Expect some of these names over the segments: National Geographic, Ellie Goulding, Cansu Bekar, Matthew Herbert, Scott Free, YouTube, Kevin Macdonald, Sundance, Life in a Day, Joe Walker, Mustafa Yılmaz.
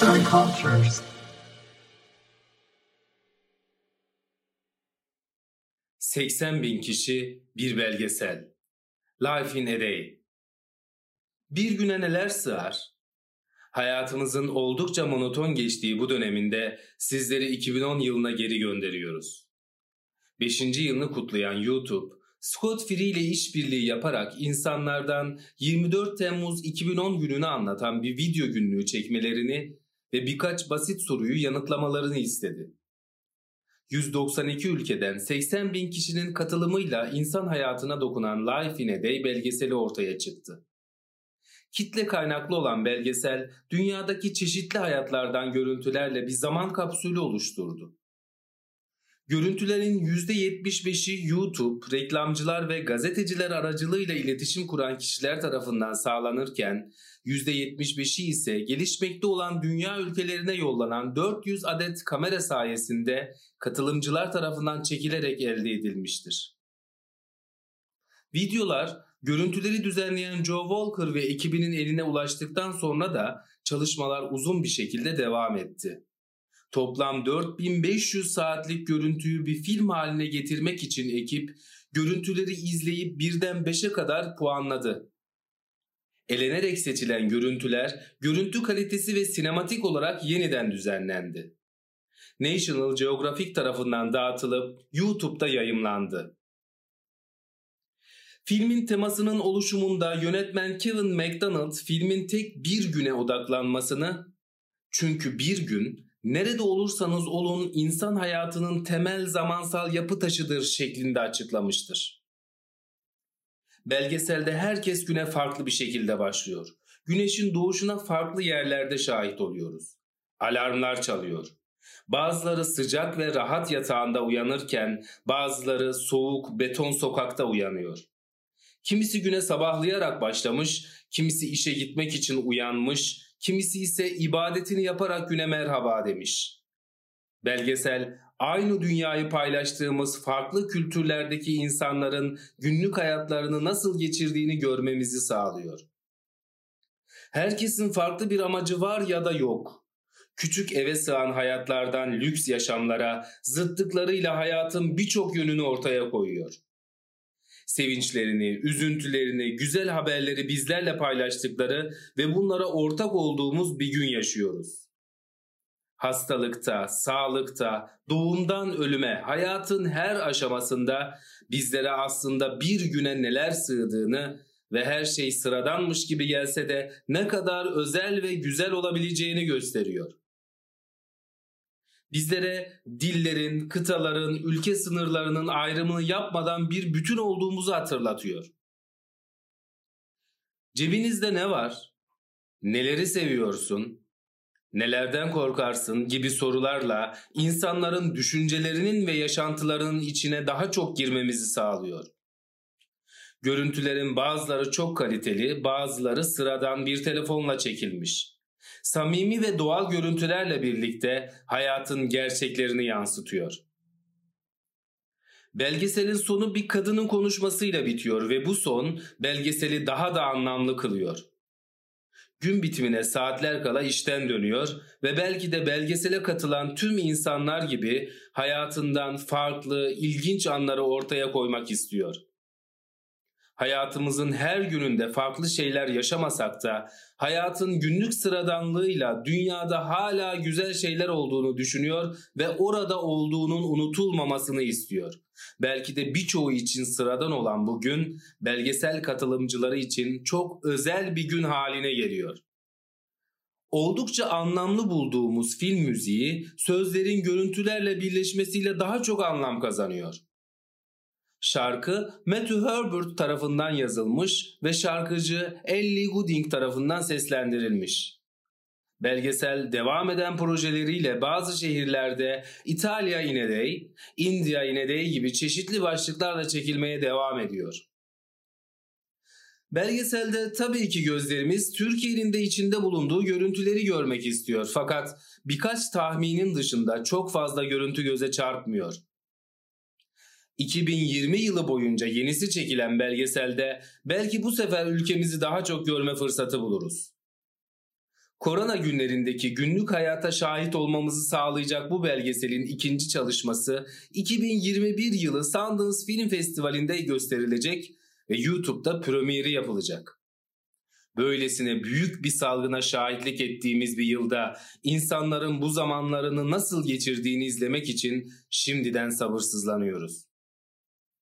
Books and Cultures. ...80.000 kişi bir belgesel. Life in a Day. Bir güne neler sığar? Hayatımızın oldukça monoton geçtiği bu döneminde sizleri 2010 yılına geri gönderiyoruz. 5. yılını kutlayan YouTube, Scott Free ile işbirliği yaparak insanlardan 24 Temmuz 2010 gününü anlatan bir video günlüğü çekmelerini ve birkaç basit soruyu yanıtlamalarını istedi. 192 ülkeden 80.000 kişinin katılımıyla insan hayatına dokunan Life in a Day belgeseli ortaya çıktı. Kitle kaynaklı olan belgesel, dünyadaki çeşitli hayatlardan görüntülerle bir zaman kapsülü oluşturdu. Görüntülerin %75'i YouTube, reklamcılar ve gazeteciler aracılığıyla iletişim kuran kişiler tarafından sağlanırken, %75'i ise gelişmekte olan dünya ülkelerine yollanan 400 adet kamera sayesinde katılımcılar tarafından çekilerek elde edilmiştir. Videolar, görüntüleri düzenleyen Joe Walker ve ekibinin eline ulaştıktan sonra da çalışmalar uzun bir şekilde devam etti. Toplam 4500 saatlik görüntüyü bir film haline getirmek için ekip, görüntüleri izleyip 1'den 5'e kadar puanladı. Elenerek seçilen görüntüler, görüntü kalitesi ve sinematik olarak yeniden düzenlendi. National Geographic tarafından dağıtılıp YouTube'da yayımlandı. Filmin temasının oluşumunda yönetmen Kevin Macdonald, filmin tek bir güne odaklanmasını, çünkü bir gün, nerede olursanız olun insan hayatının temel zamansal yapı taşıdır şeklinde açıklamıştır. Belgeselde herkes güne farklı bir şekilde başlıyor. Güneşin doğuşuna farklı yerlerde şahit oluyoruz. Alarmlar çalıyor. Bazıları sıcak ve rahat yatağında uyanırken bazıları soğuk beton sokakta uyanıyor. Kimisi güne sabahlayarak başlamış, kimisi işe gitmek için uyanmış, kimisi ise ibadetini yaparak güne merhaba demiş. Belgesel, aynı dünyayı paylaştığımız farklı kültürlerdeki insanların günlük hayatlarını nasıl geçirdiğini görmemizi sağlıyor. Herkesin farklı bir amacı var ya da yok. Küçük eve sığan hayatlardan lüks yaşamlara, zıtlıklarıyla hayatın birçok yönünü ortaya koyuyor. Sevinçlerini, üzüntülerini, güzel haberleri bizlerle paylaştıkları ve bunlara ortak olduğumuz bir gün yaşıyoruz. Hastalıkta, sağlıkta, doğumdan ölüme, hayatın her aşamasında bizlere aslında bir güne neler sığdığını ve her şey sıradanmış gibi gelse de ne kadar özel ve güzel olabileceğini gösteriyor. Bizlere dillerin, kıtaların, ülke sınırlarının ayrımını yapmadan bir bütün olduğumuzu hatırlatıyor. Cebinizde ne var? Neleri seviyorsun? Nelerden korkarsın? Gibi sorularla insanların düşüncelerinin ve yaşantılarının içine daha çok girmemizi sağlıyor. Görüntülerin bazıları çok kaliteli, bazıları sıradan bir telefonla çekilmiş. Samimi ve doğal görüntülerle birlikte hayatın gerçeklerini yansıtıyor. Belgeselin sonu bir kadının konuşmasıyla bitiyor ve bu son belgeseli daha da anlamlı kılıyor. Gün bitimine saatler kala işten dönüyor ve belki de belgesele katılan tüm insanlar gibi hayatından farklı, ilginç anları ortaya koymak istiyor. Hayatımızın her gününde farklı şeyler yaşamasak da hayatın günlük sıradanlığıyla dünyada hala güzel şeyler olduğunu düşünüyor ve orada olduğunun unutulmamasını istiyor. Belki de birçoğu için sıradan olan bugün belgesel katılımcıları için çok özel bir gün haline geliyor. Oldukça anlamlı bulduğumuz film müziği sözlerin görüntülerle birleşmesiyle daha çok anlam kazanıyor. Şarkı Matthew Herbert tarafından yazılmış ve şarkıcı Ellie Goulding tarafından seslendirilmiş. Belgesel devam eden projeleriyle bazı şehirlerde İtalya in a Day, India in a Day gibi çeşitli başlıklarla çekilmeye devam ediyor. Belgeselde tabii ki gözlerimiz Türkiye'nin de içinde bulunduğu görüntüleri görmek istiyor fakat birkaç tahminin dışında çok fazla görüntü göze çarpmıyor. 2020 yılı boyunca yenisi çekilen belgeselde belki bu sefer ülkemizi daha çok görme fırsatı buluruz. Korona günlerindeki günlük hayata şahit olmamızı sağlayacak bu belgeselin ikinci çalışması 2021 yılı Sundance Film Festivali'nde gösterilecek ve YouTube'da premieri yapılacak. Böylesine büyük bir salgına şahitlik ettiğimiz bir yılda insanların bu zamanlarını nasıl geçirdiğini izlemek için şimdiden sabırsızlanıyoruz.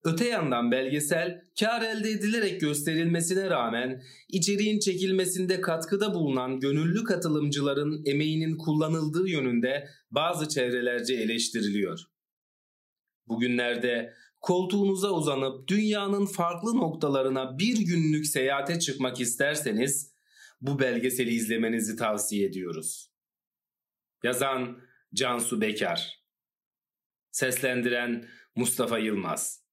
Öte yandan belgesel, kar elde edilerek gösterilmesine rağmen içeriğin çekilmesinde katkıda bulunan gönüllü katılımcıların emeğinin kullanıldığı yönünde bazı çevrelerce eleştiriliyor. Bugünlerde koltuğunuza uzanıp dünyanın farklı noktalarına bir günlük seyahate çıkmak isterseniz bu belgeseli izlemenizi tavsiye ediyoruz. Yazan Cansu Bekar, seslendiren Mustafa Yılmaz.